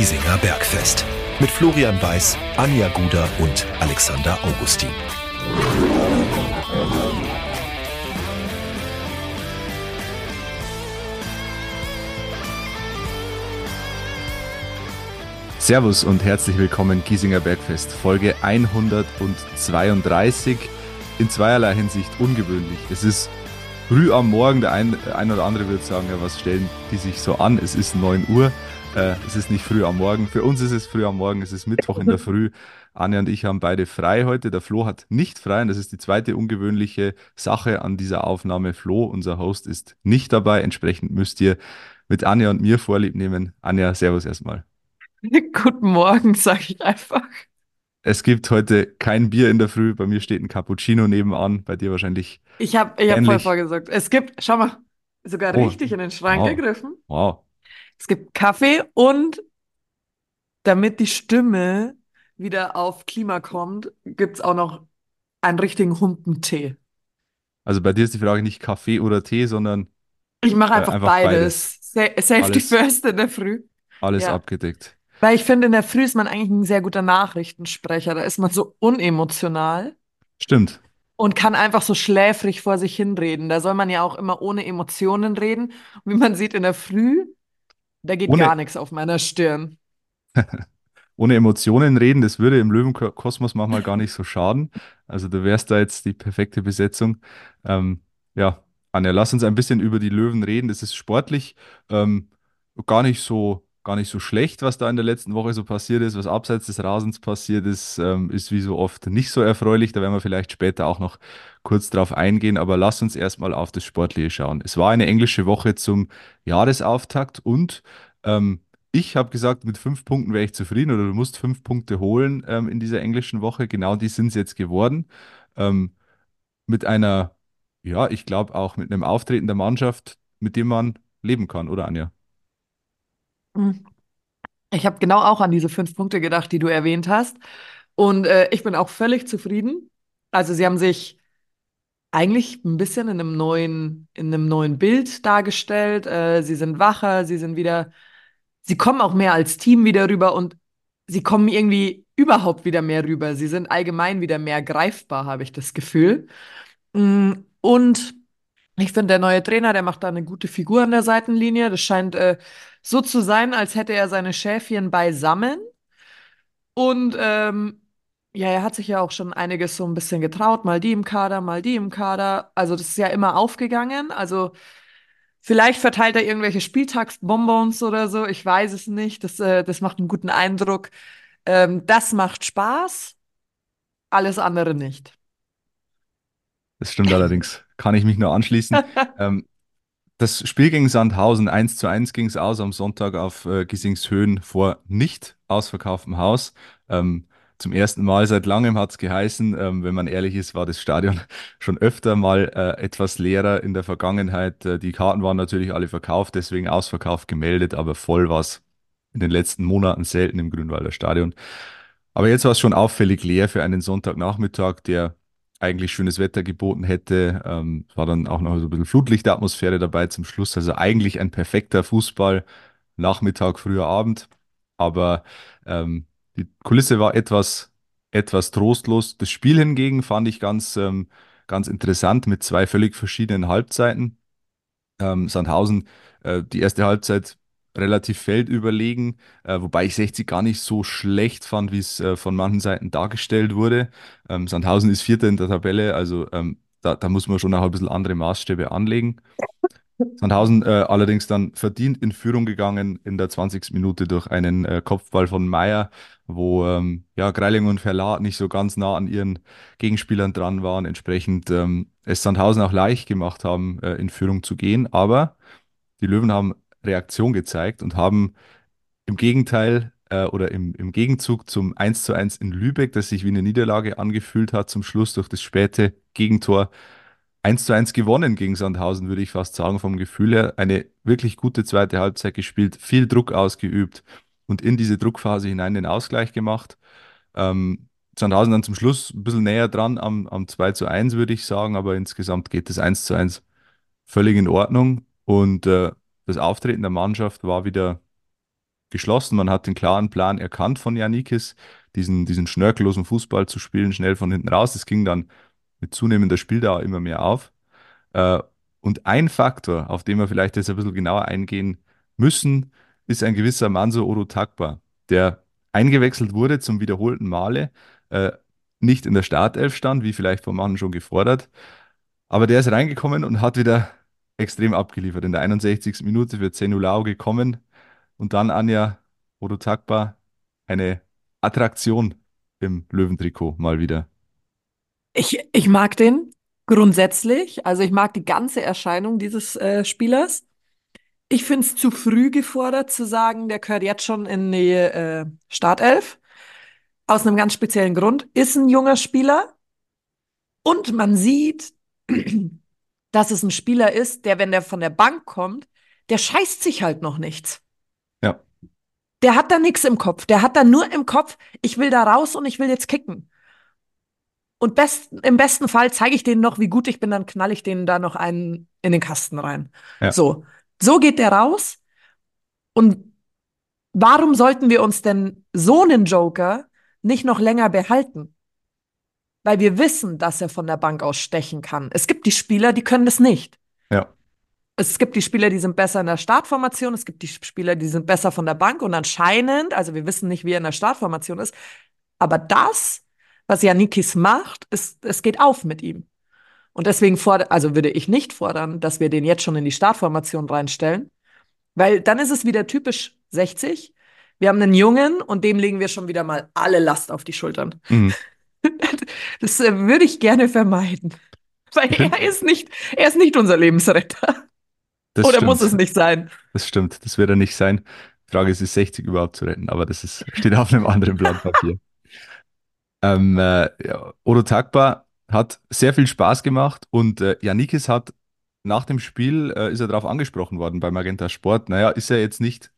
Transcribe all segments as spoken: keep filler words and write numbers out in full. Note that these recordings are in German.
Giesinger Bergfest. Mit Florian Weiß, Anja Guder und Alexander Augustin. Servus und herzlich willkommen, Giesinger Bergfest, Folge hundertzweiunddreißig. In zweierlei Hinsicht ungewöhnlich. Es ist früh am Morgen, der ein, ein oder andere würde sagen, ja, was stellen die sich so an? Es ist neun Uhr, äh, es ist nicht früh am Morgen. Für uns ist es früh am Morgen, es ist Mittwoch in der Früh. Anja und ich haben beide frei heute, der Flo hat nicht frei und das ist die zweite ungewöhnliche Sache an dieser Aufnahme. Flo, unser Host, ist nicht dabei, entsprechend müsst ihr mit Anja und mir Vorlieb nehmen. Anja, servus erstmal. Guten Morgen, sage ich einfach. Es gibt heute kein Bier in der Früh, bei mir steht ein Cappuccino nebenan, bei dir wahrscheinlich. Ich habe ich hab voll vorgesagt. Es gibt, schau mal, sogar oh, richtig in den Schrank wow. gegriffen. Wow. Es gibt Kaffee und damit die Stimme wieder auf Klima kommt, gibt es auch noch einen richtigen Humpentee. Also bei dir ist die Frage nicht Kaffee oder Tee, sondern ich mache einfach, äh, einfach beides. beides. Sa- Safety alles, first in der Früh. Alles ja. abgedeckt. Weil ich finde, in der Früh ist man eigentlich ein sehr guter Nachrichtensprecher. Da ist man so unemotional. Stimmt. Und kann einfach so schläfrig vor sich hinreden. Da soll man ja auch immer ohne Emotionen reden. Und wie man sieht, in der Früh, da geht ohne, gar nichts auf meiner Stirn. Ohne Emotionen reden, das würde im Löwenkosmos manchmal gar nicht so schaden. Also du wärst da jetzt die perfekte Besetzung. Ähm, ja, Anja, lass uns ein bisschen über die Löwen reden. Das ist sportlich ähm, gar nicht so... Gar nicht so schlecht, was da in der letzten Woche so passiert ist, was abseits des Rasens passiert ist, ähm, ist wie so oft nicht so erfreulich. Da werden wir vielleicht später auch noch kurz drauf eingehen, aber lass uns erstmal auf das Sportliche schauen. Es war eine englische Woche zum Jahresauftakt und ähm, ich habe gesagt, mit fünf Punkten wäre ich zufrieden oder du musst fünf Punkte holen ähm, in dieser englischen Woche. Genau die sind es jetzt geworden. Ähm, mit einer, ja, ich glaube auch mit einem Auftreten der Mannschaft, mit dem man leben kann, oder Anja? Ich habe genau auch an diese fünf Punkte gedacht, die du erwähnt hast. Und äh, ich bin auch völlig zufrieden. Also sie haben sich eigentlich ein bisschen in einem neuen, in einem neuen Bild dargestellt. Äh, sie sind wacher, sie sind wieder, sie kommen auch mehr als Team wieder rüber und sie kommen irgendwie überhaupt wieder mehr rüber. Sie sind allgemein wieder mehr greifbar, habe ich das Gefühl. Und ich finde, der neue Trainer, der macht da eine gute Figur an der Seitenlinie. Das scheint äh, so zu sein, als hätte er seine Schäfchen beisammen. Und ähm, ja, er hat sich ja auch schon einiges so ein bisschen getraut. Mal die im Kader, mal die im Kader. Also das ist ja immer aufgegangen. Also vielleicht verteilt er irgendwelche Spieltagsbonbons oder so. Ich weiß es nicht. Das, äh, das macht einen guten Eindruck. Ähm, das macht Spaß, alles andere nicht. Das stimmt allerdings. Kann ich mich nur anschließen. ähm, das Spiel gegen Sandhausen, eins zu eins ging es aus am Sonntag auf äh, Giesingshöhen vor nicht ausverkauftem Haus. Ähm, zum ersten Mal seit langem hat es geheißen, ähm, wenn man ehrlich ist, war das Stadion schon öfter mal äh, etwas leerer in der Vergangenheit. Äh, die Karten waren natürlich alle verkauft, deswegen ausverkauft gemeldet, aber voll war es in den letzten Monaten selten im Grünwalder Stadion. Aber jetzt war es schon auffällig leer für einen Sonntagnachmittag, der eigentlich schönes Wetter geboten hätte. Ähm, war dann auch noch so ein bisschen Flutlichtatmosphäre dabei zum Schluss. Also eigentlich ein perfekter Fußball-Nachmittag, früher Abend. Aber ähm, die Kulisse war etwas, etwas trostlos. Das Spiel hingegen fand ich ganz, ähm, ganz interessant mit zwei völlig verschiedenen Halbzeiten. Ähm, Sandhausen, äh, die erste Halbzeit relativ feldüberlegen, äh, wobei ich sechzig gar nicht so schlecht fand, wie es äh, von manchen Seiten dargestellt wurde. Ähm, Sandhausen ist Vierter in der Tabelle, also ähm, da, da muss man schon auch ein bisschen andere Maßstäbe anlegen. Sandhausen äh, allerdings dann verdient in Führung gegangen in der zwanzigsten Minute durch einen äh, Kopfball von Meier, wo ähm, ja, Greiling und Ferlat nicht so ganz nah an ihren Gegenspielern dran waren, entsprechend ähm, es Sandhausen auch leicht gemacht haben, äh, in Führung zu gehen, aber die Löwen haben Reaktion gezeigt und haben im Gegenteil äh, oder im, im Gegenzug zum eins zu eins in Lübeck, das sich wie eine Niederlage angefühlt hat, zum Schluss durch das späte Gegentor eins zu eins gewonnen gegen Sandhausen, würde ich fast sagen, vom Gefühl her. Eine wirklich gute zweite Halbzeit gespielt, viel Druck ausgeübt und in diese Druckphase hinein den Ausgleich gemacht. Ähm, Sandhausen dann zum Schluss ein bisschen näher dran am, am zwei zu eins, würde ich sagen, aber insgesamt geht das eins zu eins völlig in Ordnung und äh, das Auftreten der Mannschaft war wieder geschlossen. Man hat den klaren Plan erkannt von Giannikis, diesen, diesen schnörkellosen Fußball zu spielen, schnell von hinten raus. Das ging dann mit zunehmender Spieldauer immer mehr auf. Und ein Faktor, auf den wir vielleicht jetzt ein bisschen genauer eingehen müssen, ist ein gewisser Mansour Ouro-Tagba, der eingewechselt wurde zum wiederholten Male, äh, nicht in der Startelf stand, wie vielleicht von manchen schon gefordert, aber der ist reingekommen und hat wieder extrem abgeliefert. In der einundsechzigsten Minute für Zenulao gekommen und dann Anja Ouro-Tagba, eine Attraktion im Löwentrikot mal wieder. Ich, ich mag den grundsätzlich, also ich mag die ganze Erscheinung dieses äh, Spielers. Ich finde es zu früh gefordert zu sagen, der gehört jetzt schon in die äh, Startelf. Aus einem ganz speziellen Grund. Ist ein junger Spieler. Und man sieht, dass es ein Spieler ist, der, wenn der von der Bank kommt, der scheißt sich halt noch nichts. Ja. Der hat da nichts im Kopf. Der hat da nur im Kopf, ich will da raus und ich will jetzt kicken. Und best, im besten Fall zeige ich denen noch, wie gut ich bin, dann knall ich denen da noch einen in den Kasten rein. Ja. So. So geht der raus. Und warum sollten wir uns denn so einen Joker nicht noch länger behalten? Weil wir wissen, dass er von der Bank aus stechen kann. Es gibt die Spieler, die können das nicht. Ja. Es gibt die Spieler, die sind besser in der Startformation. Es gibt die Spieler, die sind besser von der Bank. Und anscheinend, also wir wissen nicht, wie er in der Startformation ist. Aber das, was Giannikis macht, ist, es geht auf mit ihm. Und deswegen fordere, also würde ich nicht fordern, dass wir den jetzt schon in die Startformation reinstellen, weil dann ist es wieder typisch sechzig. Wir haben einen Jungen und dem legen wir schon wieder mal alle Last auf die Schultern. Mhm. Das würde ich gerne vermeiden, weil er ist nicht, er ist nicht unser Lebensretter. Das Oder stimmt. Muss es nicht sein? Das stimmt, das wird er nicht sein. Die Frage ist, ist sechzig überhaupt zu retten, aber das ist, steht auf einem anderen Blatt Papier. ähm, äh, ja, Ouro-Tagba hat sehr viel Spaß gemacht und äh, Giannikis hat nach dem Spiel, äh, ist er darauf angesprochen worden bei Magenta Sport, naja, ist er jetzt nicht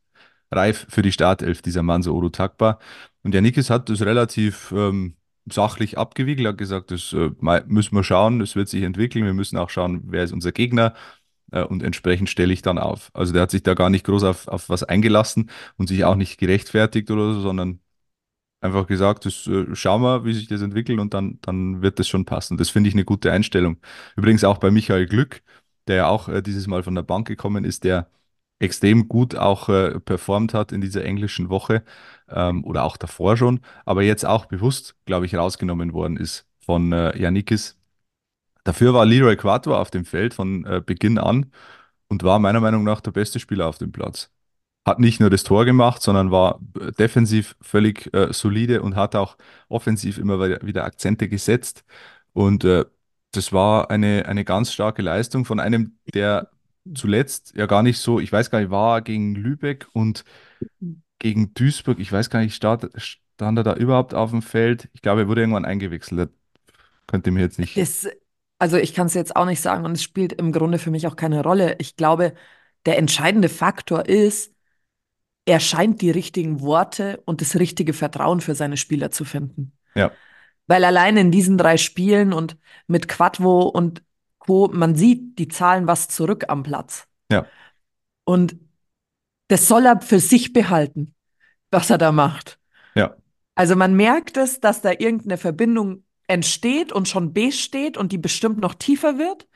reif für die Startelf, dieser Mansour Ouro-Tagba. Und Giannikis hat das relativ ähm, sachlich abgewiegelt, hat gesagt, das äh, müssen wir schauen, das wird sich entwickeln, wir müssen auch schauen, wer ist unser Gegner äh, und entsprechend stelle ich dann auf. Also der hat sich da gar nicht groß auf, auf was eingelassen und sich auch nicht gerechtfertigt oder so, sondern einfach gesagt, das, äh, schauen wir, wie sich das entwickelt und dann, dann wird das schon passen. Das finde ich eine gute Einstellung. Übrigens auch bei Michael Glück, der ja auch äh, dieses Mal von der Bank gekommen ist, der extrem gut auch äh, performt hat in dieser englischen Woche ähm, oder auch davor schon, aber jetzt auch bewusst, glaube ich, rausgenommen worden ist von äh, Giannikis. Dafür war Leroy Equator auf dem Feld von äh, Beginn an und war meiner Meinung nach der beste Spieler auf dem Platz. Hat nicht nur das Tor gemacht, sondern war defensiv völlig äh, solide und hat auch offensiv immer wieder Akzente gesetzt. Und äh, das war eine, eine ganz starke Leistung von einem, der zuletzt ja gar nicht so, ich weiß gar nicht, war gegen Lübeck und gegen Duisburg, ich weiß gar nicht, stand, stand er da überhaupt auf dem Feld? Ich glaube, er wurde irgendwann eingewechselt. Das könnt ihr mir jetzt nicht... Das, also ich kann es jetzt auch nicht sagen und es spielt im Grunde für mich auch keine Rolle. Ich glaube, der entscheidende Faktor ist, er scheint die richtigen Worte und das richtige Vertrauen für seine Spieler zu finden. Ja. Weil allein in diesen drei Spielen und mit Kwadwo und Co., man sieht, die zahlen was zurück am Platz. Ja. Und das soll er für sich behalten, was er da macht. Ja. Also man merkt es, dass da irgendeine Verbindung entsteht und schon besteht und die bestimmt noch tiefer wird,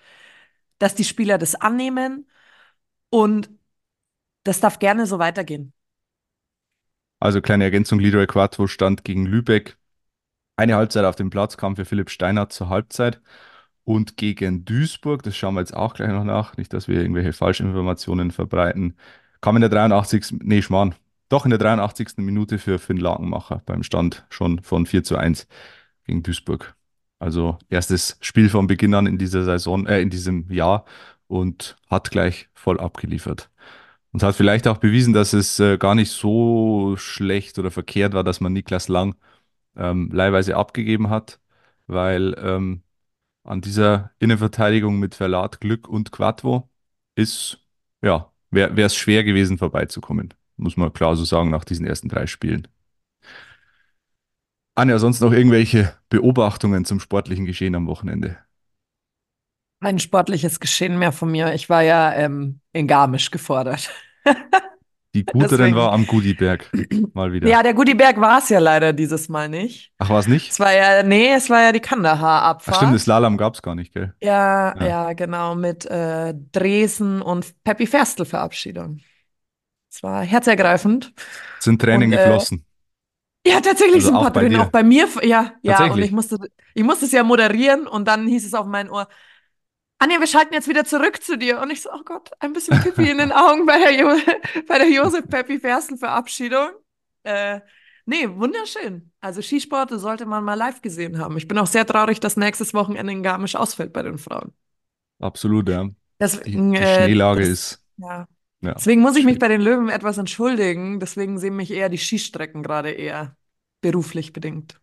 dass die Spieler das annehmen und das darf gerne so weitergehen. Also kleine Ergänzung, Leroy Equator stand gegen Lübeck eine Halbzeit auf dem Platz, kam für Philipp Steiner zur Halbzeit und gegen Duisburg, das schauen wir jetzt auch gleich noch nach, nicht, dass wir irgendwelche Falschinformationen verbreiten, kam in der dreiundachtzigsten. Nee, Schmarrn, doch in der dreiundachtzigsten Minute für Finn Lagenmacher beim Stand schon von vier zu eins gegen Duisburg. Also erstes Spiel von Beginn an in dieser Saison, äh, in diesem Jahr und hat gleich voll abgeliefert. Und hat vielleicht auch bewiesen, dass es äh, gar nicht so schlecht oder verkehrt war, dass man Niklas Lang ähm, leihweise abgegeben hat, weil ähm, an dieser Innenverteidigung mit Ferlat, Glück und Kwadwo ist, ja, wäre es schwer gewesen, vorbeizukommen. Muss man klar so sagen, nach diesen ersten drei Spielen. Anja, sonst noch irgendwelche Beobachtungen zum sportlichen Geschehen am Wochenende? Kein sportliches Geschehen mehr von mir. Ich war ja ähm, in Garmisch gefordert. Die gute denn war am Gudiberg mal wieder. Ja, der Gudiberg war es ja leider dieses Mal nicht. Ach, war es nicht? Es war ja, nee, es war ja die Kandahar-Abfahrt. Ach stimmt, das Slalom gab es gar nicht, gell? Ja, ja, ja genau, mit äh, Dresen und Peppi Ferstl-Verabschiedung. Es war herzergreifend. Sind Tränen und, geflossen. Äh, ja, tatsächlich also sind auch bei, auch bei mir. Ja, ja, und ich musste, ich musste es ja moderieren und dann hieß es auf mein Ohr: Anja, wir schalten jetzt wieder zurück zu dir. Und ich so, oh Gott, ein bisschen Pipi in den Augen bei der, jo bei der Josef-Peppi-Ferstl-Verabschiedung. Äh, nee, wunderschön. Also Skisport sollte man mal live gesehen haben. Ich bin auch sehr traurig, dass nächstes Wochenende in Garmisch ausfällt bei den Frauen. Absolut, ja. Deswegen, die die äh, Schneelage das, ist... Ja. Ja. Deswegen muss ich mich bei den Löwen etwas entschuldigen. Deswegen sehen mich eher die Skistrecken gerade eher beruflich bedingt.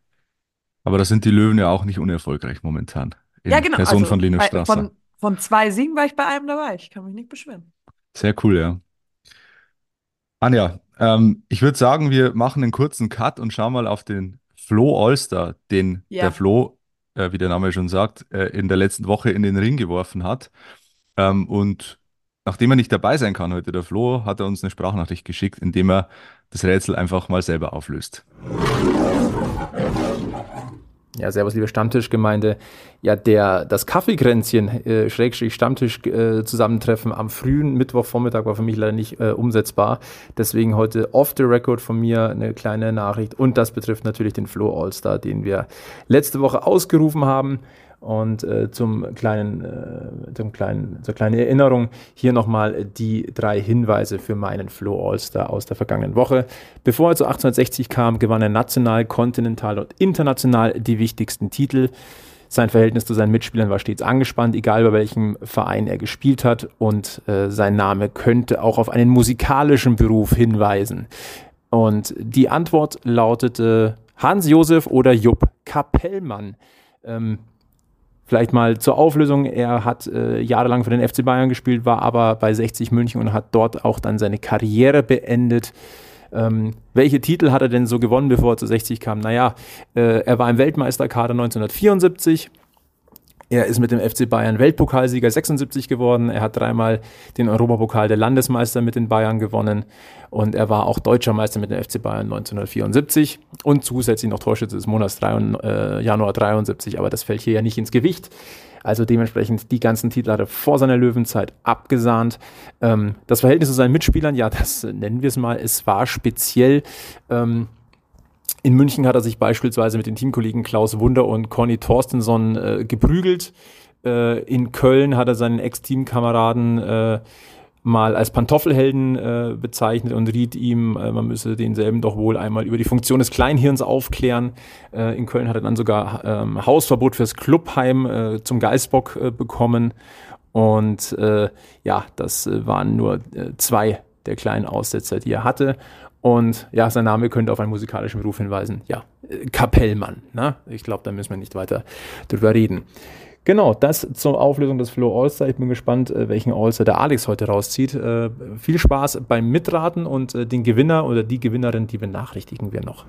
Aber da sind die Löwen ja auch nicht unerfolgreich momentan. In ja, genau. Person also, von Linus Strasser. Von Von zwei Siegen war ich bei einem dabei. Ich kann mich nicht beschweren. Sehr cool, ja. Anja, ähm, ich würde sagen, wir machen einen kurzen Cut und schauen mal auf den Flo Allstar, den ja. der Flo, äh, wie der Name schon sagt, äh, in der letzten Woche in den Ring geworfen hat. Ähm, und nachdem er nicht dabei sein kann heute, der Flo, hat er uns eine Sprachnachricht geschickt, indem er das Rätsel einfach mal selber auflöst. Ja, servus, liebe Stammtischgemeinde. Ja, der, das Kaffeekränzchen, äh, Schrägstrich Stammtisch-Zusammentreffen äh, am frühen Mittwochvormittag war für mich leider nicht äh, umsetzbar. Deswegen heute off the record von mir eine kleine Nachricht. Und das betrifft natürlich den Flo Allstar, den wir letzte Woche ausgerufen haben. Und äh, zum kleinen, äh, zum kleinen, zur kleinen Erinnerung hier nochmal die drei Hinweise für meinen Flo Allstar aus der vergangenen Woche. Bevor er zu achtzehnhundertsechzig kam, gewann er national, kontinental und international die wichtigsten Titel. Sein Verhältnis zu seinen Mitspielern war stets angespannt, egal bei welchem Verein er gespielt hat. Und äh, sein Name könnte auch auf einen musikalischen Beruf hinweisen. Und die Antwort lautete Hans-Josef oder Jupp Kapellmann. Ähm, Vielleicht mal zur Auflösung, er hat äh, jahrelang für den F C Bayern gespielt, war aber bei sechzig München und hat dort auch dann seine Karriere beendet. Ähm, welche Titel hat er denn so gewonnen, bevor er zu sechzig kam? Naja, äh, er war im Weltmeisterkader neunzehnhundertvierundsiebzig, er ist mit dem F C Bayern Weltpokalsieger sechsundsiebzig geworden, er hat dreimal den Europapokal der Landesmeister mit den Bayern gewonnen und er war auch Deutscher Meister mit dem F C Bayern neunzehnhundertvierundsiebzig und zusätzlich noch Torschütze des Monats drei, äh, Januar dreiundsiebzig, aber das fällt hier ja nicht ins Gewicht. Also dementsprechend die ganzen Titel hat er vor seiner Löwenzeit abgesahnt. Ähm, das Verhältnis zu seinen Mitspielern, ja, das nennen wir es mal, es war speziell. Ähm, In München hat er sich beispielsweise mit den Teamkollegen Klaus Wunder und Conny Torstensson äh, geprügelt. Äh, in Köln hat er seinen Ex-Teamkameraden äh, mal als Pantoffelhelden äh, bezeichnet und riet ihm, äh, man müsse denselben doch wohl einmal über die Funktion des Kleinhirns aufklären. Äh, in Köln hat er dann sogar äh, Hausverbot fürs Clubheim äh, zum Geißbock äh, bekommen. Und äh, ja, das waren nur äh, zwei der kleinen Aussetzer, die er hatte. Und ja, sein Name könnte auf einen musikalischen Beruf hinweisen. Ja, Kapellmann. Ne? Ich glaube, da müssen wir nicht weiter drüber reden. Genau, das zur Auflösung des Flo Allstar. Ich bin gespannt, welchen Allstar der Alex heute rauszieht. Äh, viel Spaß beim Mitraten und äh, den Gewinner oder die Gewinnerin, die benachrichtigen wir noch.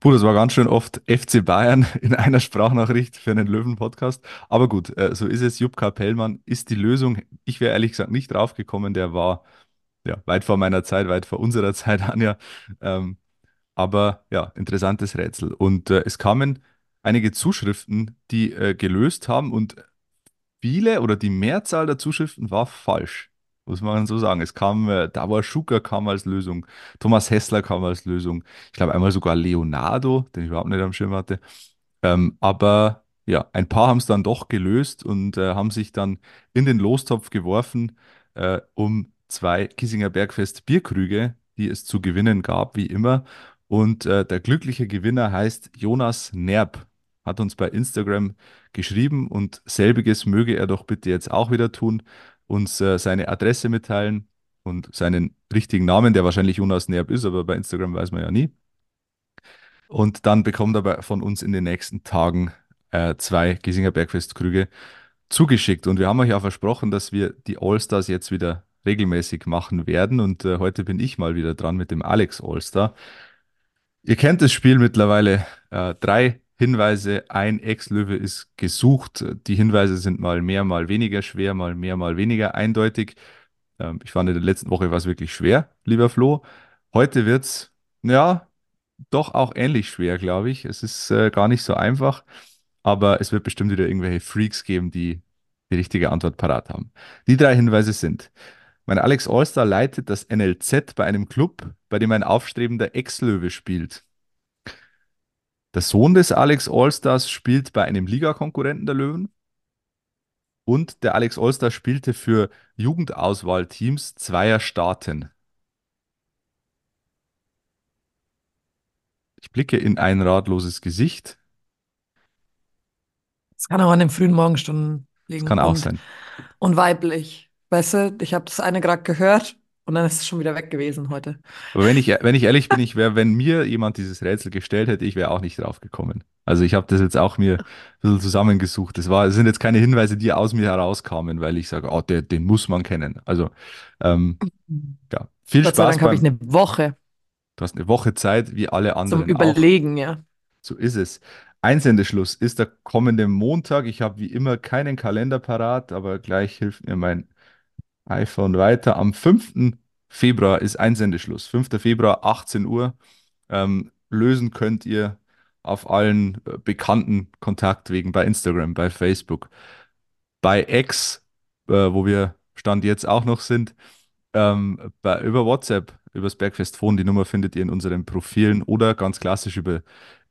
Puh, das war ganz schön oft F C Bayern in einer Sprachnachricht für einen Löwen-Podcast. Aber gut, äh, so ist es. Jupp Kapellmann ist die Lösung. Ich wäre ehrlich gesagt nicht draufgekommen. Der war... ja, weit vor meiner Zeit, weit vor unserer Zeit, Anja. Ähm, aber ja, interessantes Rätsel. Und äh, es kamen einige Zuschriften, die äh, gelöst haben und viele oder die Mehrzahl der Zuschriften war falsch, muss man so sagen. Es kam, äh, Davor Schuka kam als Lösung, Thomas Hessler kam als Lösung, ich glaube einmal sogar Leonardo, den ich überhaupt nicht am Schirm hatte. Ähm, aber ja, ein paar haben es dann doch gelöst und äh, haben sich dann in den Lostopf geworfen, äh, um zwei Giesinger Bergfest Bierkrüge, die es zu gewinnen gab, wie immer. Und äh, der glückliche Gewinner heißt Jonas Nerb, hat uns bei Instagram geschrieben und selbiges möge er doch bitte jetzt auch wieder tun, uns äh, seine Adresse mitteilen und seinen richtigen Namen, der wahrscheinlich Jonas Nerb ist, aber bei Instagram weiß man ja nie. Und dann bekommt er von uns in den nächsten Tagen äh, zwei Giesinger Bergfest Krüge zugeschickt. Und wir haben euch ja versprochen, dass wir die Allstars jetzt wieder regelmäßig machen werden und äh, heute bin ich mal wieder dran mit dem Alex Allstar. Ihr kennt das Spiel mittlerweile. Äh, drei Hinweise, ein Ex-Löwe ist gesucht. Die Hinweise sind mal mehr, mal weniger schwer, mal mehr, mal weniger eindeutig. Ähm, ich fand in der letzten Woche war es wirklich schwer, lieber Flo. Heute wird es, ja, doch auch ähnlich schwer, glaube ich. Es ist äh, gar nicht so einfach, aber es wird bestimmt wieder irgendwelche Freaks geben, die die richtige Antwort parat haben. Die drei Hinweise sind: Mein Alex Allstar leitet das N L Z bei einem Club, bei dem ein aufstrebender Ex-Löwe spielt. Der Sohn des Alex Allstars spielt bei einem Ligakonkurrenten der Löwen. Und der Alex Allstar spielte für Jugendauswahlteams zweier Staaten. Ich blicke in ein ratloses Gesicht. Das kann auch an den frühen Morgenstunden liegen. Das kann auch und, sein. Und weiblich. Weißt du, ich habe das eine gerade gehört und dann ist es schon wieder weg gewesen heute. Aber wenn ich, wenn ich ehrlich bin, ich wär, wenn mir jemand dieses Rätsel gestellt hätte, ich wäre auch nicht drauf gekommen. Also ich habe das jetzt auch mir ein bisschen zusammengesucht. Das war, das sind jetzt keine Hinweise, die aus mir herauskamen, weil ich sage, oh, der, den muss man kennen. Also, ähm, ja, viel Spaß. Gott sei Dank habe ich eine Woche. Du hast eine Woche Zeit, wie alle anderen. Zum Überlegen, auch. Ja. So ist es. Einsendeschluss ist der kommende Montag. Ich habe wie immer keinen Kalender parat, aber gleich hilft mir mein iPhone weiter. Am fünften Februar ist Einsendeschluss. fünfter Februar, achtzehn Uhr. Ähm, lösen könnt ihr auf allen äh, bekannten Kontaktwegen, bei Instagram, bei Facebook, bei X, äh, wo wir Stand jetzt auch noch sind, ähm, bei, über WhatsApp, übers Bergfest-Phone. Die Nummer findet ihr in unseren Profilen oder ganz klassisch über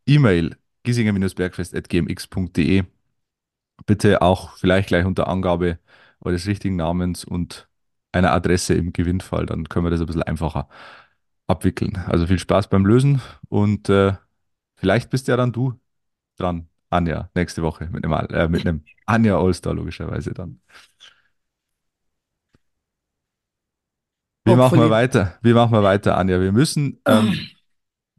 E-Mail giesinger Bindestrich bergfest at g m x punkt d e. Bitte auch vielleicht gleich unter Angabe eures richtigen Namens und einer Adresse im Gewinnfall, dann können wir das ein bisschen einfacher abwickeln. Also viel Spaß beim Lösen und äh, vielleicht bist ja dann du dran, Anja, nächste Woche mit einem, äh, mit einem Anja Allstar logischerweise dann. Wie machen wir weiter? Wie machen wir weiter, Anja? Wir müssen, ähm,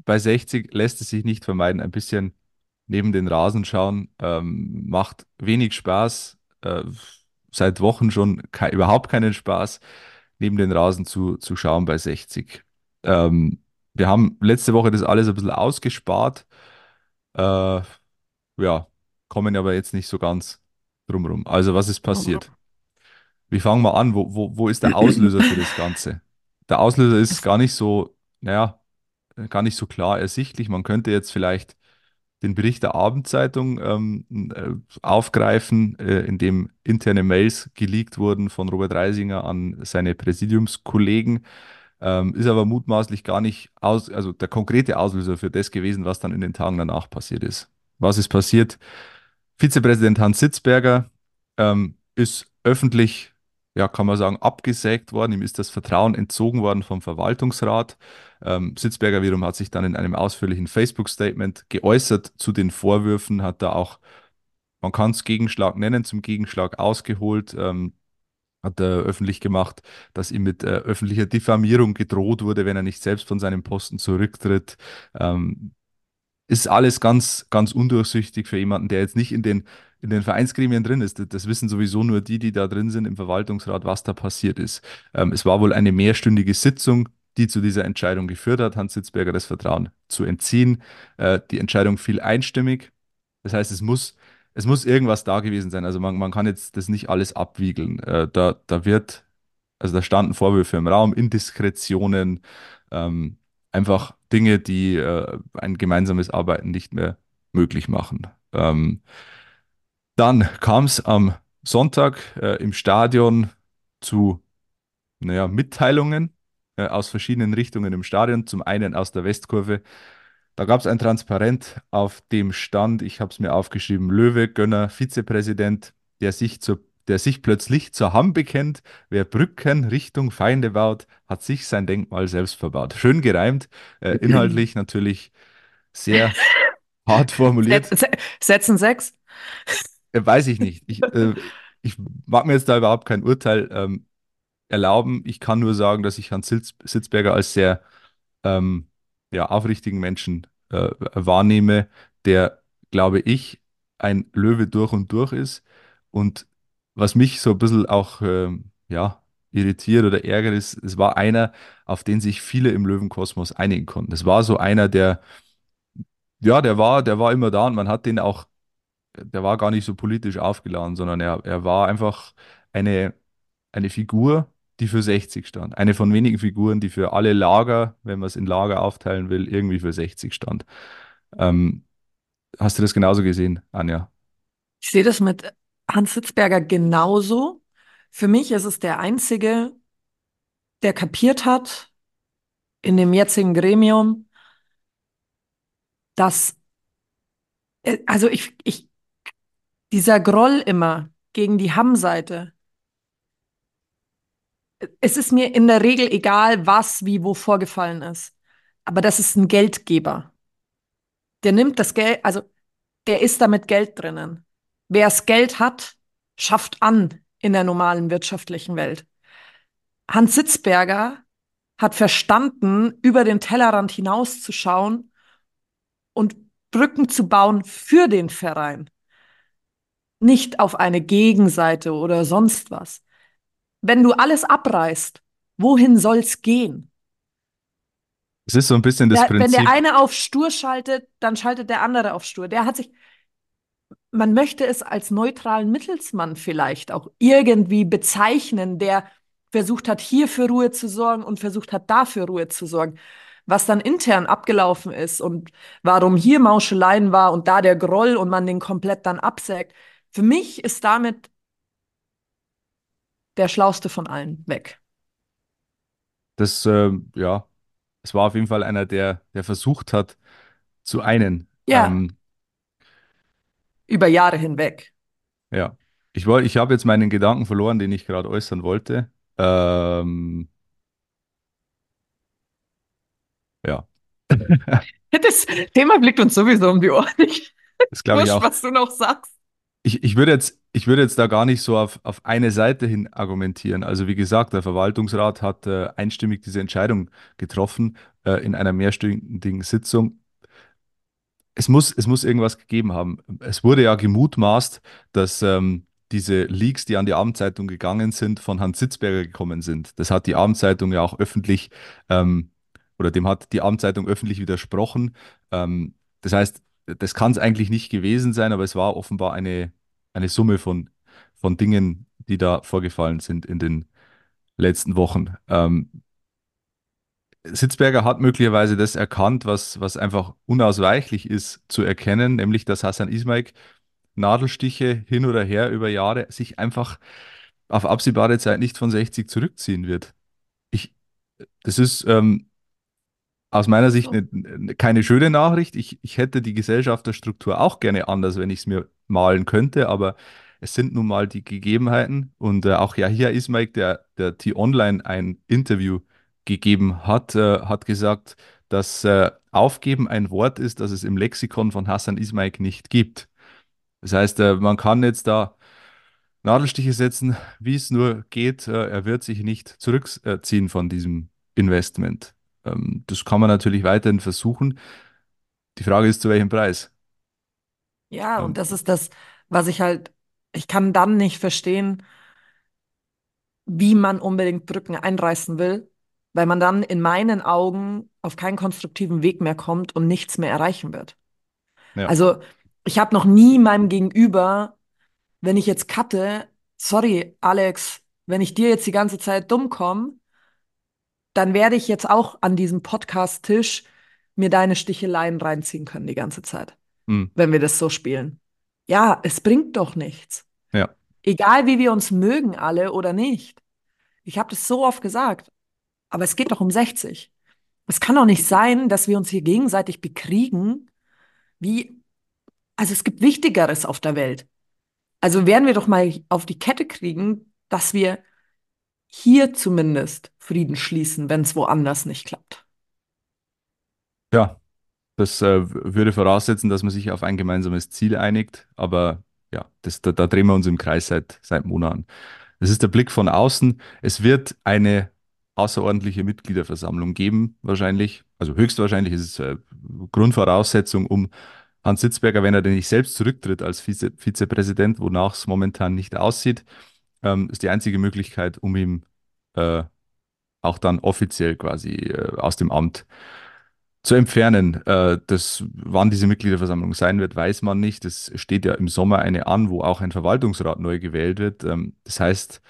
bei sechzig lässt es sich nicht vermeiden, ein bisschen neben den Rasen schauen. Ähm, macht wenig Spaß, äh, seit Wochen schon ke- überhaupt keinen Spaß, neben den Rasen zu, zu schauen bei sechzig. Ähm, wir haben letzte Woche das alles ein bisschen ausgespart. Äh, ja, kommen aber jetzt nicht so ganz drumherum. Also was ist passiert? Wir fangen mal an. Wo, wo, wo ist der Auslöser für das Ganze? Der Auslöser ist gar nicht so, naja, gar nicht so klar ersichtlich. Man könnte jetzt vielleicht den Bericht der Abendzeitung ähm, aufgreifen, äh, in dem interne Mails geleakt wurden von Robert Reisinger an seine Präsidiumskollegen. Ähm, ist aber mutmaßlich gar nicht aus, also der konkrete Auslöser für das gewesen, was dann in den Tagen danach passiert ist. Was ist passiert? Vizepräsident Hans Sitzberger ähm, ist öffentlich, ja, kann man sagen, abgesägt worden. Ihm ist das Vertrauen entzogen worden vom Verwaltungsrat. Ähm, Sitzberger wiederum hat sich dann in einem ausführlichen Facebook-Statement geäußert zu den Vorwürfen, hat da auch, man kann es Gegenschlag nennen, zum Gegenschlag ausgeholt, ähm, hat er öffentlich gemacht, dass ihm mit äh, öffentlicher Diffamierung gedroht wurde, wenn er nicht selbst von seinem Posten zurücktritt. Ähm, ist alles ganz, ganz undurchsichtig für jemanden, der jetzt nicht in den in den Vereinsgremien drin ist. Das wissen sowieso nur die, die da drin sind im Verwaltungsrat, was da passiert ist. Ähm, es war wohl eine mehrstündige Sitzung, die zu dieser Entscheidung geführt hat, Hans Sitzberger das Vertrauen zu entziehen. Äh, die Entscheidung fiel einstimmig. Das heißt, es muss, es muss irgendwas da gewesen sein. Also man, man kann jetzt das nicht alles abwiegeln. Äh, da, da wird, also da standen Vorwürfe im Raum, Indiskretionen, ähm, einfach Dinge, die äh, ein gemeinsames Arbeiten nicht mehr möglich machen. Ähm, Dann kam es am Sonntag äh, im Stadion zu naja, Mitteilungen äh, aus verschiedenen Richtungen im Stadion. Zum einen aus der Westkurve. Da gab es ein Transparent, auf dem stand, ich habe es mir aufgeschrieben, Löwe, Gönner, Vizepräsident, der sich, zu, der sich plötzlich zur Hamm bekennt. Wer Brücken Richtung Feinde baut, hat sich sein Denkmal selbst verbaut. Schön gereimt, äh, inhaltlich natürlich sehr hart formuliert. Setzen sechs. Weiß ich nicht. Ich, äh, ich mag mir jetzt da überhaupt kein Urteil ähm, erlauben. Ich kann nur sagen, dass ich Hans Sitz- Sitzberger als sehr ähm, ja, aufrichtigen Menschen äh, wahrnehme, der, glaube ich, ein Löwe durch und durch ist. Und was mich so ein bisschen auch äh, ja, irritiert oder ärgert, ist, es war einer, auf den sich viele im Löwenkosmos einigen konnten. Es war so einer, der, ja, der war, der war immer da und man hat den auch. Der war gar nicht so politisch aufgeladen, sondern er, er war einfach eine, eine Figur, die für sechzig stand. Eine von wenigen Figuren, die für alle Lager, wenn man es in Lager aufteilen will, irgendwie für sechzig stand. Ähm, hast du das genauso gesehen, Anja? Ich sehe das mit Hans Sitzberger genauso. Für mich ist es der Einzige, der kapiert hat, in dem jetzigen Gremium, dass, also ich, ich, dieser Groll immer gegen die Hamm-Seite, es ist mir in der Regel egal, was, wie, wo vorgefallen ist. Aber das ist ein Geldgeber. Der nimmt das Geld, also der ist damit Geld drinnen. Wer das Geld hat, schafft an in der normalen wirtschaftlichen Welt. Hans Sitzberger hat verstanden, über den Tellerrand hinauszuschauen und Brücken zu bauen für den Verein. Nicht auf eine Gegenseite oder sonst was. Wenn du alles abreißt, wohin soll's gehen? Es ist so ein bisschen das der, Prinzip. Wenn der eine auf stur schaltet, dann schaltet der andere auf stur. Der hat sich, man möchte es als neutralen Mittelsmann vielleicht auch irgendwie bezeichnen, der versucht hat, hier für Ruhe zu sorgen und versucht hat, dafür Ruhe zu sorgen. Was dann intern abgelaufen ist und warum hier Mauscheleien war und da der Groll und man den komplett dann absägt. Für mich ist damit der Schlauste von allen weg. Das, äh, ja, es war auf jeden Fall einer, der, der versucht hat, zu einen. Ja. Ähm, Über Jahre hinweg. Ja. Ich, ich habe jetzt meinen Gedanken verloren, den ich gerade äußern wollte. Ähm, ja. Das Thema blickt uns sowieso um die Ohren. Ich das glaube ich auch. Was du noch sagst. Ich, ich würde jetzt, ich würde jetzt da gar nicht so auf, auf eine Seite hin argumentieren. Also wie gesagt, der Verwaltungsrat hat äh, einstimmig diese Entscheidung getroffen äh, in einer mehrstündigen Sitzung. Es muss, es muss irgendwas gegeben haben. Es wurde ja gemutmaßt, dass ähm, diese Leaks, die an die Abendzeitung gegangen sind, von Hans Sitzberger gekommen sind. Das hat die Abendzeitung ja auch öffentlich, ähm, oder dem hat die Abendzeitung öffentlich widersprochen. Ähm, das heißt, das kann es eigentlich nicht gewesen sein, aber es war offenbar eine, eine Summe von, von Dingen, die da vorgefallen sind in den letzten Wochen. Ähm, Sitzberger hat möglicherweise das erkannt, was, was einfach unausweichlich ist zu erkennen, nämlich dass Hassan Ismaik Nadelstiche hin oder her über Jahre sich einfach auf absehbare Zeit nicht von sechzig zurückziehen wird. Ich, das ist... Ähm, Aus meiner Sicht eine, keine schöne Nachricht. Ich, ich hätte die Gesellschafterstruktur auch gerne anders, wenn ich es mir malen könnte, aber es sind nun mal die Gegebenheiten. Und äh, auch Yahya Ismaik, der, der T-Online ein Interview gegeben hat, äh, hat gesagt, dass äh, Aufgeben ein Wort ist, das es im Lexikon von Hassan Ismaik nicht gibt. Das heißt, äh, man kann jetzt da Nadelstiche setzen, wie es nur geht. Äh, er wird sich nicht zurückziehen von diesem Investment. Das kann man natürlich weiterhin versuchen. Die Frage ist, zu welchem Preis? Ja, und das ist das, was ich halt, ich kann dann nicht verstehen, wie man unbedingt Brücken einreißen will, weil man dann in meinen Augen auf keinen konstruktiven Weg mehr kommt und nichts mehr erreichen wird. Ja. Also ich habe noch nie meinem Gegenüber, wenn ich jetzt cutte, sorry Alex, wenn ich dir jetzt die ganze Zeit dumm komme, dann werde ich jetzt auch an diesem Podcast-Tisch mir deine Sticheleien reinziehen können die ganze Zeit, mhm. wenn wir das so spielen. Ja, es bringt doch nichts. Ja. Egal, wie wir uns mögen alle oder nicht. Ich habe das so oft gesagt, aber es geht doch um sechzig. Es kann doch nicht sein, dass wir uns hier gegenseitig bekriegen, wie, also es gibt Wichtigeres auf der Welt. Also werden wir doch mal auf die Kette kriegen, dass wir hier zumindest Frieden schließen, wenn es woanders nicht klappt. Ja, das äh, würde voraussetzen, dass man sich auf ein gemeinsames Ziel einigt, aber ja, das, da, da drehen wir uns im Kreis seit, seit Monaten. Das ist der Blick von außen. Es wird eine außerordentliche Mitgliederversammlung geben, wahrscheinlich, also höchstwahrscheinlich ist es äh, Grundvoraussetzung, um Hans Sitzberger, wenn er denn nicht selbst zurücktritt als Vize- Vizepräsident, wonach es momentan nicht aussieht, Ähm, ist die einzige Möglichkeit, um ihm äh, auch dann offiziell quasi äh, aus dem Amt zu entfernen. Äh, das, wann diese Mitgliederversammlung sein wird, weiß man nicht. Es steht ja im Sommer eine an, wo auch ein Verwaltungsrat neu gewählt wird. Ähm, das heißt,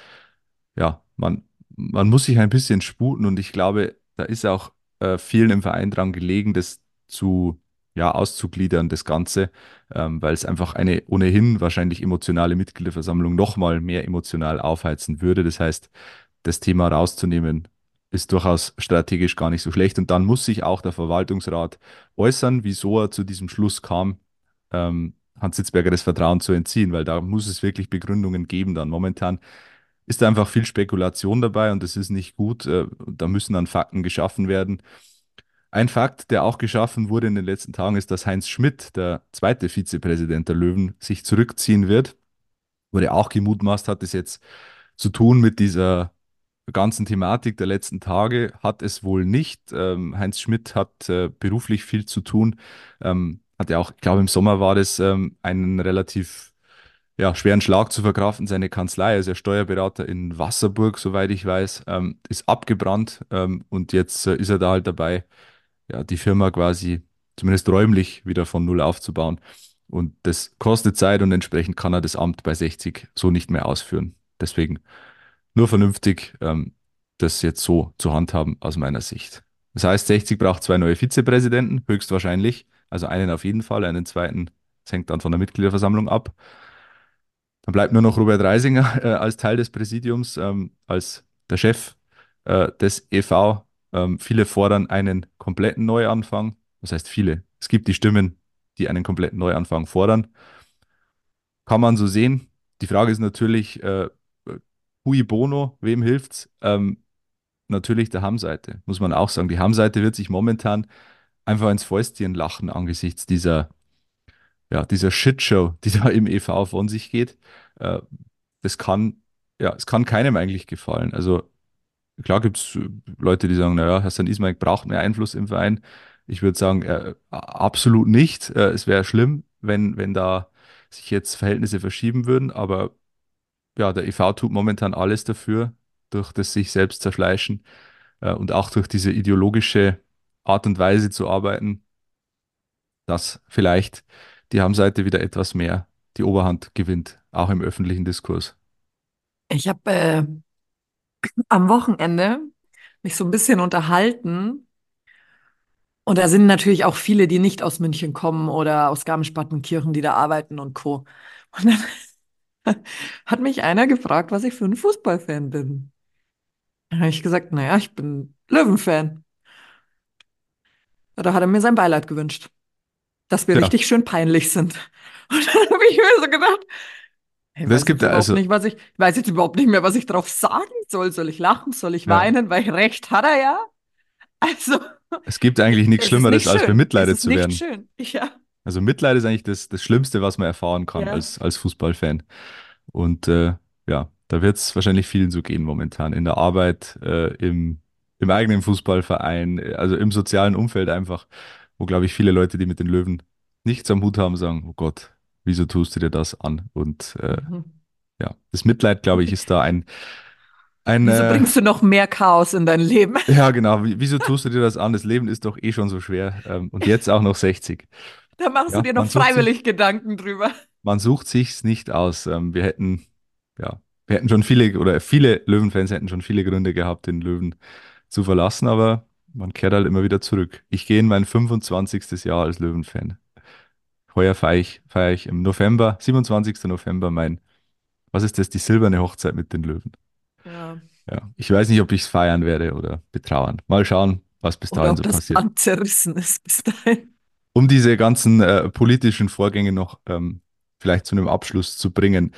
ja, man, man muss sich ein bisschen sputen und ich glaube, da ist auch äh, vielen im Verein dran gelegen, das zu ja, auszugliedern, das Ganze, ähm, weil es einfach eine ohnehin wahrscheinlich emotionale Mitgliederversammlung nochmal mehr emotional aufheizen würde. Das heißt, das Thema rauszunehmen ist durchaus strategisch gar nicht so schlecht. Und dann muss sich auch der Verwaltungsrat äußern, wieso er zu diesem Schluss kam, ähm, Hans Sitzberger das Vertrauen zu entziehen, weil da muss es wirklich Begründungen geben dann. Momentan ist da einfach viel Spekulation dabei und das ist nicht gut. Äh, da müssen dann Fakten geschaffen werden. Ein Fakt, der auch geschaffen wurde in den letzten Tagen, ist, dass Heinz Schmidt, der zweite Vizepräsident der Löwen, sich zurückziehen wird. Wurde auch gemutmaßt, hat es jetzt zu tun mit dieser ganzen Thematik der letzten Tage, hat es wohl nicht. Ähm, Heinz Schmidt hat äh, beruflich viel zu tun, ähm, hat ja auch, ich glaube im Sommer war das, ähm, einen relativ ja, schweren Schlag zu verkraften. Seine Kanzlei, also der Steuerberater in Wasserburg, soweit ich weiß, ähm, ist abgebrannt ähm, und jetzt äh, ist er da halt dabei, ja, die Firma quasi zumindest räumlich wieder von Null aufzubauen. Und das kostet Zeit und entsprechend kann er das Amt bei sechzig so nicht mehr ausführen. Deswegen nur vernünftig, ähm, das jetzt so zu handhaben aus meiner Sicht. Das heißt, sechzig braucht zwei neue Vizepräsidenten, höchstwahrscheinlich. Also einen auf jeden Fall, einen zweiten. Das hängt dann von der Mitgliederversammlung ab. Dann bleibt nur noch Robert Reisinger äh, als Teil des Präsidiums, ähm, als der Chef äh, des E V. Ähm, viele fordern einen kompletten Neuanfang. Das heißt viele. Es gibt die Stimmen, die einen kompletten Neuanfang fordern. Kann man so sehen. Die Frage ist natürlich, äh, cui bono, wem hilft's? Ähm, natürlich der Hamm-Seite, muss man auch sagen. Die Hamm-Seite wird sich momentan einfach ins Fäustchen lachen angesichts dieser, ja, dieser Shitshow, die da im E V von sich geht. Äh, das kann, ja, es kann keinem eigentlich gefallen. Also klar gibt es Leute, die sagen, naja, Hassan Ismaik braucht mehr Einfluss im Verein. Ich würde sagen, äh, absolut nicht. Äh, es wäre schlimm, wenn, wenn da sich jetzt Verhältnisse verschieben würden. Aber ja, der E V tut momentan alles dafür, durch das sich selbst zerfleischen äh, und auch durch diese ideologische Art und Weise zu arbeiten, dass vielleicht die Hamm-Seite wieder etwas mehr die Oberhand gewinnt, auch im öffentlichen Diskurs. Ich habe äh am Wochenende mich so ein bisschen unterhalten und da sind natürlich auch viele, die nicht aus München kommen oder aus Garmisch-Partenkirchen, die da arbeiten und Co. Und dann hat mich einer gefragt, was ich für ein Fußballfan bin. Dann habe ich gesagt, naja, ich bin Löwenfan. Da hat er mir sein Beileid gewünscht, dass wir ja richtig schön peinlich sind. Und dann habe ich mir so gedacht, ich weiß, das gibt jetzt also nicht, was ich, ich weiß jetzt überhaupt nicht mehr, was ich drauf sagen soll. Soll ich lachen? Soll ich weinen? Ja. Weil recht hat er ja. Also, es gibt eigentlich nichts Schlimmeres, als bemitleidet zu werden. Das ist nicht schön, ja. Also Mitleid ist eigentlich das, das Schlimmste, was man erfahren kann, ja, als, als Fußballfan. Und äh, ja, da wird es wahrscheinlich vielen so gehen momentan. In der Arbeit, äh, im, im eigenen Fußballverein, also im sozialen Umfeld einfach, wo, glaube ich, viele Leute, die mit den Löwen nichts am Hut haben, sagen, oh Gott, wieso tust du dir das an? Und äh, mhm. ja, das Mitleid, glaube ich, ist da ein... ein wieso äh, bringst du noch mehr Chaos in dein Leben? Ja, genau. Wieso tust du dir das an? Das Leben ist doch eh schon so schwer. Ähm, und jetzt auch noch sechzig. Da machst ja, du dir noch freiwillig sich, Gedanken drüber. Man sucht sich's nicht aus. Ähm, wir hätten, ja, wir hätten schon viele, oder viele Löwenfans hätten schon viele Gründe gehabt, den Löwen zu verlassen, aber man kehrt halt immer wieder zurück. Ich gehe in mein fünfundzwanzigstes Jahr als Löwenfan. Heuer feiere ich, feier ich im November, siebenundzwanzigsten November, mein, was ist das, die silberne Hochzeit mit den Löwen. Ja. Ja, ich weiß nicht, ob ich es feiern werde oder betrauern. Mal schauen, was bis dahin so passiert. Ob das Land zerrissen ist bis dahin. Um diese ganzen äh, politischen Vorgänge noch ähm, vielleicht zu einem Abschluss zu bringen.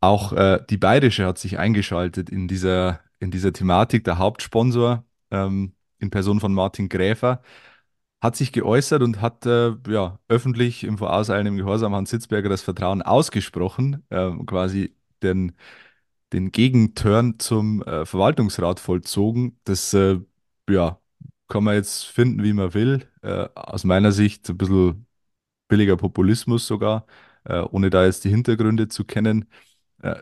Auch äh, die Bayerische hat sich eingeschaltet in dieser, in dieser Thematik. Der Hauptsponsor ähm, in Person von Martin Gräfer hat sich geäußert und hat äh, ja, öffentlich im vorauseilenden Gehorsam Hans Sitzberger das Vertrauen ausgesprochen, äh, quasi den, den Gegenturn zum äh, Verwaltungsrat vollzogen. Das äh, ja, kann man jetzt finden, wie man will. Äh, aus meiner Sicht ein bisschen billiger Populismus sogar, äh, ohne da jetzt die Hintergründe zu kennen. Äh,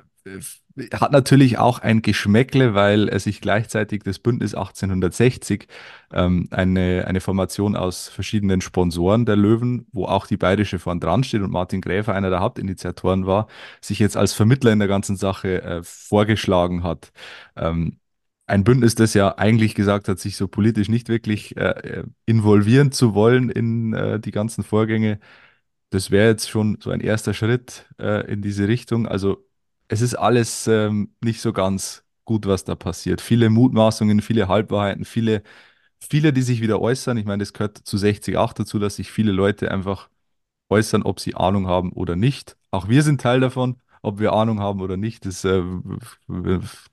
hat natürlich auch ein Geschmäckle, weil er sich gleichzeitig das Bündnis achtzehnhundertsechzig, ähm, eine, eine Formation aus verschiedenen Sponsoren der Löwen, wo auch die Bayerische vorn dran steht und Martin Gräfer einer der Hauptinitiatoren war, sich jetzt als Vermittler in der ganzen Sache äh, vorgeschlagen hat. Ähm, ein Bündnis, das ja eigentlich gesagt hat, sich so politisch nicht wirklich äh, involvieren zu wollen in äh, die ganzen Vorgänge. Das wäre jetzt schon so ein erster Schritt äh, in diese Richtung. Also es ist alles ähm, nicht so ganz gut, was da passiert. Viele Mutmaßungen, viele Halbwahrheiten, viele, viele, die sich wieder äußern. Ich meine, das gehört zu sechzig Punkt acht dazu, dass sich viele Leute einfach äußern, ob sie Ahnung haben oder nicht. Auch wir sind Teil davon, ob wir Ahnung haben oder nicht. Das äh,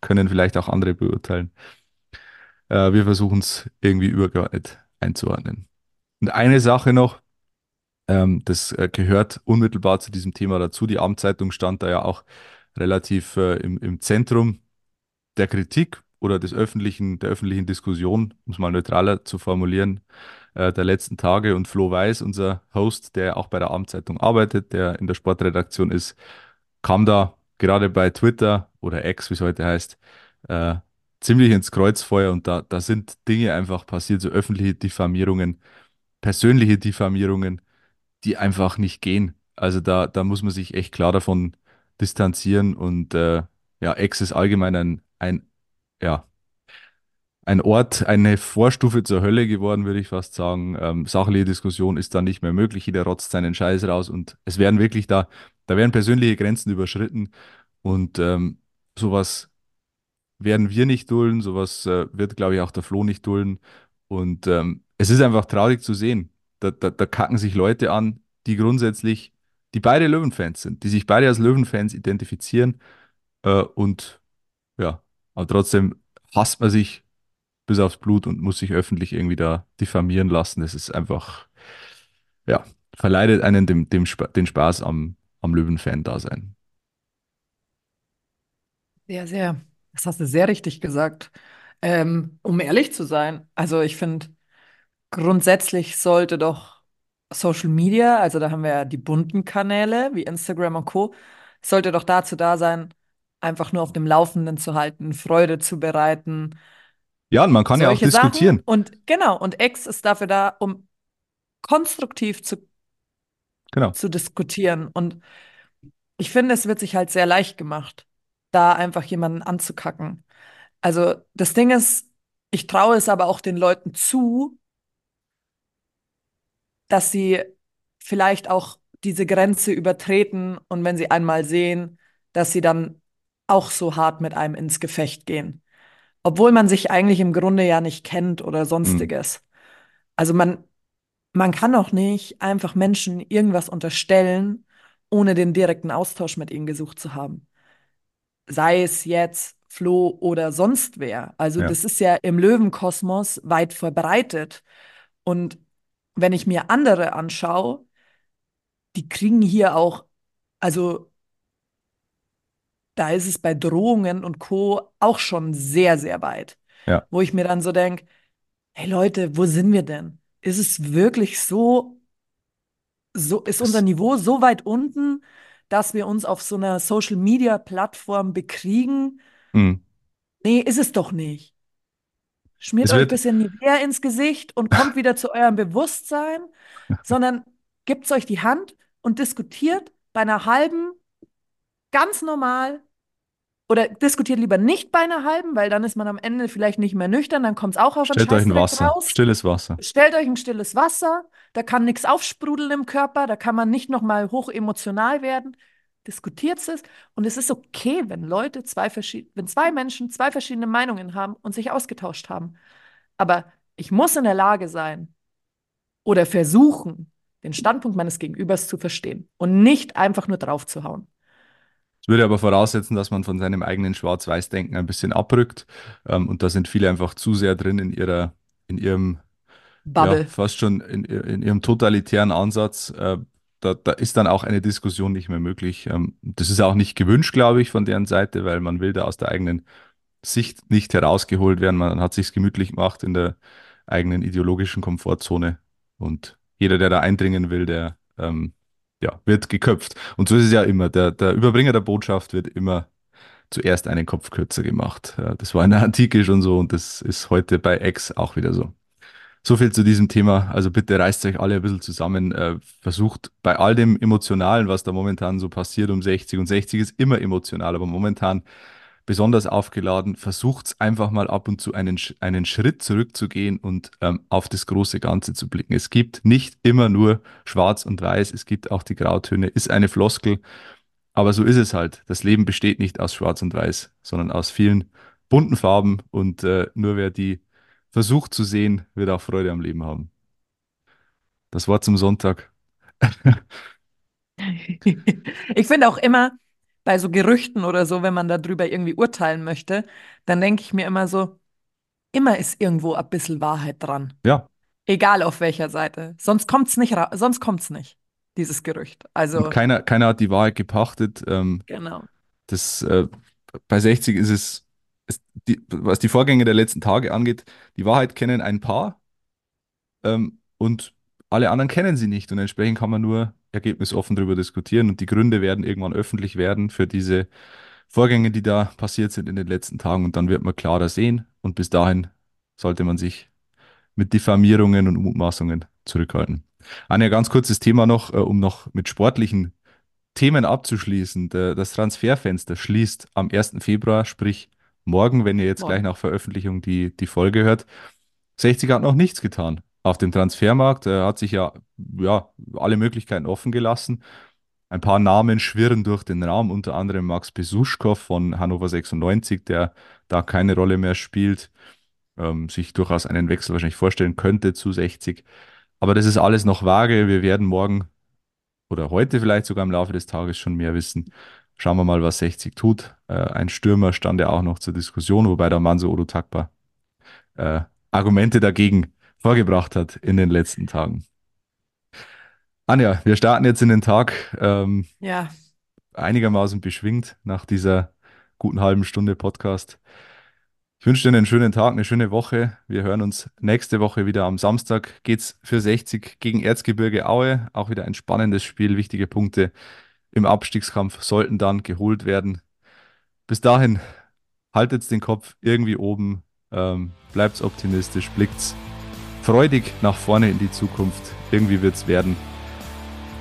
können vielleicht auch andere beurteilen. Äh, wir versuchen es irgendwie übergeordnet einzuordnen. Und eine Sache noch, ähm, das äh, gehört unmittelbar zu diesem Thema dazu. Die Abendzeitung stand da ja auch relativ äh, im, im Zentrum der Kritik oder des öffentlichen, der öffentlichen Diskussion, um es mal neutraler zu formulieren, äh, der letzten Tage. Und Flo Weiß, unser Host, der auch bei der Abendzeitung arbeitet, der in der Sportredaktion ist, kam da gerade bei Twitter oder X, wie es heute heißt, äh, ziemlich ins Kreuzfeuer. Und da, da sind Dinge einfach passiert, so öffentliche Diffamierungen, persönliche Diffamierungen, die einfach nicht gehen. Also da, da muss man sich echt klar davon distanzieren. Und äh, ja, X ist allgemein ein, ein, ja, ein Ort, eine Vorstufe zur Hölle geworden, würde ich fast sagen. Ähm, sachliche Diskussion ist da nicht mehr möglich. Jeder rotzt seinen Scheiß raus. Und es werden wirklich da... Da werden persönliche Grenzen überschritten und ähm, sowas werden wir nicht dulden, sowas äh, wird, glaube ich, auch der Flo nicht dulden. Und ähm, es ist einfach traurig zu sehen. Da, da, da kacken sich Leute an, die grundsätzlich, die beide Löwenfans sind, die sich beide als Löwenfans identifizieren. Äh, und ja, aber trotzdem hasst man sich bis aufs Blut und muss sich öffentlich irgendwie da diffamieren lassen. Das ist einfach, ja, verleidet einen dem, dem, den Spaß am am Löwenfan da sein. Sehr, sehr. Das hast du sehr richtig gesagt. Ähm, um ehrlich zu sein, also ich finde, grundsätzlich sollte doch Social Media, also da haben wir ja die bunten Kanäle wie Instagram und Co., sollte doch dazu da sein, einfach nur auf dem Laufenden zu halten, Freude zu bereiten. Ja, und man kann ja auch diskutieren. Sachen. Und genau, und X ist dafür da, um konstruktiv zu Genau. zu diskutieren. Und ich finde, es wird sich halt sehr leicht gemacht, da einfach jemanden anzukacken. Also das Ding ist, ich traue es aber auch den Leuten zu, dass sie vielleicht auch diese Grenze übertreten und wenn sie einmal sehen, dass sie dann auch so hart mit einem ins Gefecht gehen. Obwohl man sich eigentlich im Grunde ja nicht kennt oder sonstiges. Mhm. Also man Man kann auch nicht einfach Menschen irgendwas unterstellen, ohne den direkten Austausch mit ihnen gesucht zu haben. Sei es jetzt Flo oder sonst wer. Also ja. Das ist ja im Löwenkosmos weit verbreitet. Und wenn ich mir andere anschaue, die kriegen hier auch, also da ist es bei Drohungen und Co. auch schon sehr, sehr weit. Ja. Wo ich mir dann so denke, hey Leute, wo sind wir denn? Ist es wirklich so, so, ist unser Niveau so weit unten, dass wir uns auf so einer Social-Media-Plattform bekriegen? Hm. Nee, ist es doch nicht. Schmiert euch ein bisschen Nivea ins Gesicht und kommt wieder zu eurem Bewusstsein, sondern gibt's euch die Hand und diskutiert bei einer halben ganz normal oder diskutiert lieber nicht bei einer halben, weil dann ist man am Ende vielleicht nicht mehr nüchtern, dann kommt es auch auf den Scheißdreck raus. Stellt euch ein Wasser, stilles Wasser. Stellt euch ein stilles Wasser, da kann nichts aufsprudeln im Körper, da kann man nicht nochmal hoch emotional werden. Diskutiert es und es ist okay, wenn Leute zwei verschiedene, wenn zwei Menschen zwei verschiedene Meinungen haben und sich ausgetauscht haben. Aber ich muss in der Lage sein oder versuchen, den Standpunkt meines Gegenübers zu verstehen und nicht einfach nur draufzuhauen. Ich würde aber voraussetzen, dass man von seinem eigenen Schwarz-Weiß-Denken ein bisschen abrückt. Ähm, und da sind viele einfach zu sehr drin in ihrer, in ihrem Bubble. Ja, fast schon in, in ihrem totalitären Ansatz. Äh, da, da ist dann auch eine Diskussion nicht mehr möglich. Ähm, das ist auch nicht gewünscht, glaube ich, von deren Seite, weil man will da aus der eigenen Sicht nicht herausgeholt werden. Man hat sich's gemütlich gemacht in der eigenen ideologischen Komfortzone. Und jeder, der da eindringen will, der ähm, Ja, wird geköpft. Und so ist es ja immer. Der, der Überbringer der Botschaft wird immer zuerst einen Kopf kürzer gemacht. Das war in der Antike schon so und das ist heute bei X auch wieder so. So viel zu diesem Thema. Also bitte reißt euch alle ein bisschen zusammen. Versucht bei all dem Emotionalen, was da momentan so passiert um sechzig, und sechzig ist immer emotional, aber momentan besonders aufgeladen. Versucht's einfach mal ab und zu einen, einen Schritt zurückzugehen und ähm, auf das große Ganze zu blicken. Es gibt nicht immer nur schwarz und weiß, es gibt auch die Grautöne, ist eine Floskel, aber so ist es halt. Das Leben besteht nicht aus schwarz und weiß, sondern aus vielen bunten Farben und äh, nur wer die versucht zu sehen, wird auch Freude am Leben haben. Das Wort zum Sonntag. Ich finde auch immer, bei so Gerüchten oder so, wenn man darüber irgendwie urteilen möchte, dann denke ich mir immer so, immer ist irgendwo ein bisschen Wahrheit dran. Ja. Egal auf welcher Seite. Sonst kommt es nicht, ra- sonst kommt's nicht, dieses Gerücht. Also und keiner, keiner hat die Wahrheit gepachtet. Ähm, genau. Das, äh, bei sechzig ist es, ist die, was die Vorgänge der letzten Tage angeht, die Wahrheit kennen ein paar ähm, und alle anderen kennen sie nicht. Und entsprechend kann man nur ergebnisoffen darüber diskutieren und die Gründe werden irgendwann öffentlich werden für diese Vorgänge, die da passiert sind in den letzten Tagen und dann wird man klarer sehen und bis dahin sollte man sich mit Diffamierungen und Mutmaßungen zurückhalten. Anja, ganz kurzes Thema noch, um noch mit sportlichen Themen abzuschließen. Das Transferfenster schließt am ersten Februar, sprich morgen, wenn ihr jetzt morgen. Gleich nach Veröffentlichung die, die Folge hört. sechzig hat noch nichts getan. Auf dem Transfermarkt äh, hat sich ja, ja alle Möglichkeiten offen gelassen. Ein paar Namen schwirren durch den Raum, unter anderem Max Besuschkow von Hannover sechsundneunzig, der da keine Rolle mehr spielt, ähm, sich durchaus einen Wechsel wahrscheinlich vorstellen könnte zu sechzig. Aber das ist alles noch vage. Wir werden morgen oder heute vielleicht sogar im Laufe des Tages schon mehr wissen. Schauen wir mal, was sechzig tut. Äh, ein Stürmer stand ja auch noch zur Diskussion, wobei der Mansour Ouro-Tagba äh, Argumente dagegen vorgebracht hat in den letzten Tagen. Anja, wir starten jetzt in den Tag ähm, ja. einigermaßen beschwingt nach dieser guten halben Stunde Podcast. Ich wünsche dir einen schönen Tag, eine schöne Woche. Wir hören uns nächste Woche wieder am Samstag. Geht's für sechzig gegen Erzgebirge Aue. Auch wieder ein spannendes Spiel. Wichtige Punkte im Abstiegskampf sollten dann geholt werden. Bis dahin, haltet's den Kopf irgendwie oben. Ähm, bleibt's optimistisch, blickt's freudig nach vorne in die Zukunft. Irgendwie wird es werden.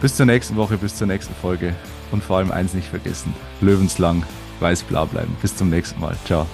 Bis zur nächsten Woche, bis zur nächsten Folge. Und vor allem eins nicht vergessen. Löwenslang weiß blau bleiben. Bis zum nächsten Mal. Ciao.